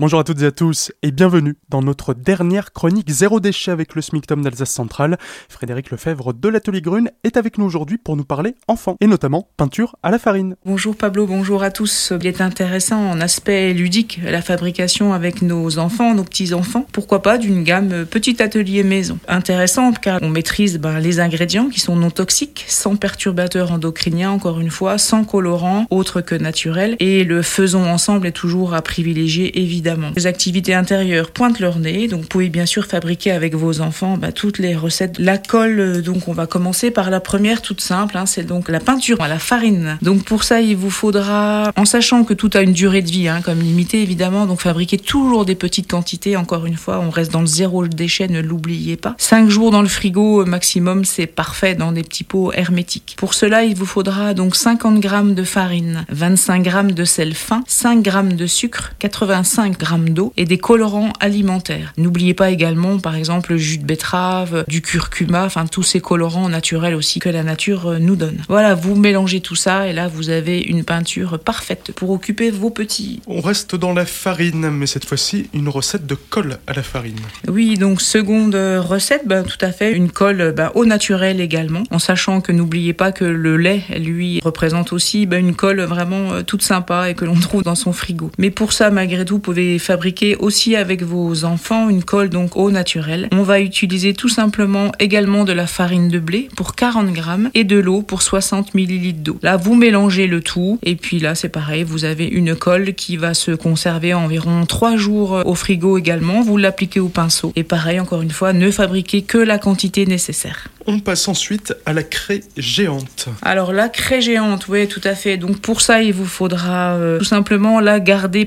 Bonjour à toutes et à tous et bienvenue dans notre dernière chronique zéro déchet avec le Smictom d'Alsace Centrale. Frédéric Lefèvre de l'Atelier Grune est avec nous aujourd'hui pour nous parler enfants et notamment peinture à la farine. Bonjour Pablo, bonjour à tous. Il est intéressant en aspect ludique la fabrication avec nos enfants, nos petits-enfants. Pourquoi pas d'une gamme petit atelier maison. Intéressant car on maîtrise les ingrédients qui sont non toxiques, sans perturbateurs endocriniens encore une fois, sans colorants autres que naturels et le faisons ensemble est toujours à privilégier évidemment. Les activités intérieures pointent leur nez, donc vous pouvez bien sûr fabriquer avec vos enfants toutes les recettes. La colle, donc on va commencer par la première toute simple, c'est donc la peinture à la farine. Donc pour ça, il vous faudra, en sachant que tout a une durée de vie, comme limitée évidemment, donc fabriquer toujours des petites quantités. Encore une fois, on reste dans le zéro déchet, ne l'oubliez pas. 5 jours dans le frigo maximum, c'est parfait dans des petits pots hermétiques. Pour cela, il vous faudra donc 50 g de farine, 25 g de sel fin, 5 g de sucre, 85 grammes d'eau et des colorants alimentaires. N'oubliez pas également, par exemple, le jus de betterave, du curcuma, tous ces colorants naturels aussi que la nature nous donne. Voilà, vous mélangez tout ça et là, vous avez une peinture parfaite pour occuper vos petits. On reste dans la farine, mais cette fois-ci, une recette de colle à la farine. Oui, donc seconde recette, tout à fait, une colle au naturel également, en sachant que n'oubliez pas que le lait, lui, représente aussi une colle vraiment toute sympa et que l'on trouve dans son frigo. Mais pour ça, malgré tout, vous pouvez fabriquer aussi avec vos enfants une colle donc au naturel. On va utiliser tout simplement également de la farine de blé pour 40 grammes et de l'eau pour 60 millilitres d'eau. Là, vous mélangez le tout et puis là, c'est pareil, vous avez une colle qui va se conserver environ 3 jours au frigo également. Vous l'appliquez au pinceau et pareil, encore une fois, ne fabriquez que la quantité nécessaire. On passe ensuite à la craie géante. Alors la craie géante, oui, tout à fait. Donc pour ça, il vous faudra tout simplement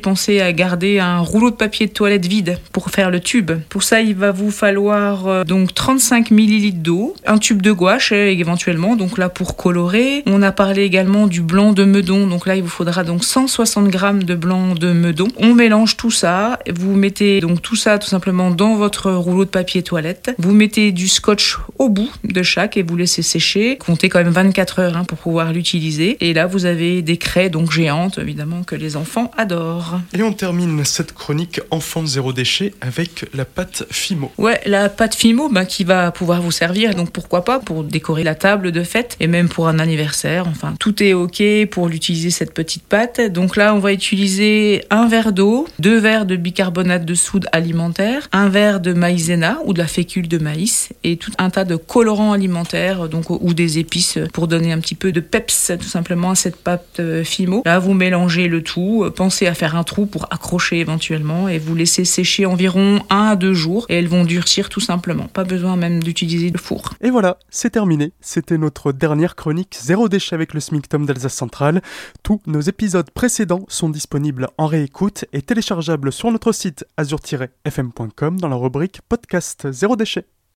penser à garder un rouleau de papier de toilette vide pour faire le tube. Pour ça, il va vous falloir donc 35 ml d'eau, un tube de gouache éventuellement, donc là pour colorer. On a parlé également du blanc de meudon, donc là il vous faudra donc 160 g de blanc de meudon. On mélange tout ça, vous mettez donc tout ça tout simplement dans votre rouleau de papier toilette. Vous mettez du scotch au bout de chaque et vous laissez sécher. Comptez quand même 24 heures pour pouvoir l'utiliser. Et là, vous avez des craies donc géantes, évidemment, que les enfants adorent. Et on termine cette chronique enfants zéro déchet avec la pâte Fimo. Ouais, la pâte Fimo qui va pouvoir vous servir. Donc pourquoi pas pour décorer la table de fête et même pour un anniversaire. Enfin, tout est ok pour l'utiliser cette petite pâte. Donc là, on va utiliser un verre d'eau, 2 verres de bicarbonate de soude alimentaire, un verre de maïzena ou de la fécule de maïs et tout un tas de colorants alimentaires donc, ou des épices pour donner un petit peu de peps tout simplement à cette pâte Fimo. Là, vous mélangez le tout, pensez à faire un trou pour accrocher éventuellement et vous laissez sécher environ 1 à 2 jours et elles vont durcir tout simplement. Pas besoin même d'utiliser le four. Et voilà, c'est terminé. C'était notre dernière chronique Zéro Déchet avec le Smictom d'Alsace Centrale. Tous nos épisodes précédents sont disponibles en réécoute et téléchargeables sur notre site azure-fm.com dans la rubrique Podcast Zéro Déchet.